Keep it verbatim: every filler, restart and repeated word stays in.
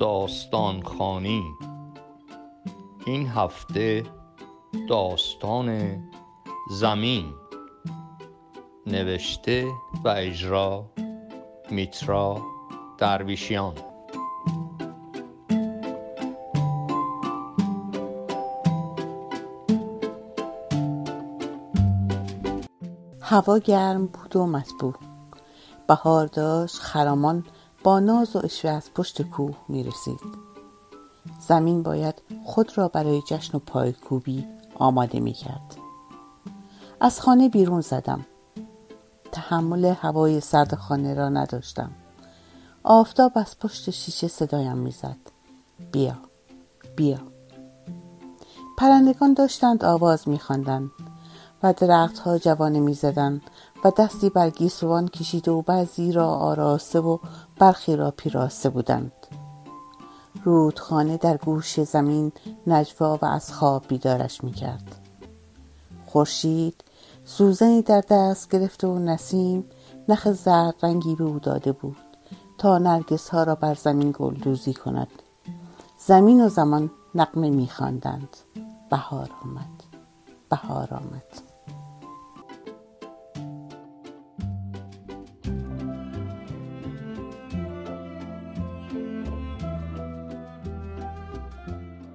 داستان خوانی. این هفته داستان زمین، نوشته و اجرا میترا درویشیان. هوا گرم بود و مطبوع، بهار داشت خرامان با ناز و عشوه از پشت کوه می رسید. زمین باید خود را برای جشن و پایکوبی آماده می کرد. از خانه بیرون زدم. تحمل هوای سرد خانه را نداشتم. آفتاب از پشت شیشه صدایم می زد. بیا، بیا. پرندگان داشتند آواز می خواندند و درخت ها جوانه می زدند و دستی بر گیسوان کشیده و بعضی را آراسته و برخی را پیراسته بودند. رودخانه در گوش زمین نجوا و از خواب بیدارش میکرد. خورشید سوزنی در دست گرفته و نسیم نخ زرد رنگی به او داده بود تا نرگس ها را بر زمین گلدوزی کند. زمین و زمان نغمه میخواندند. بهار آمد، بهار آمد.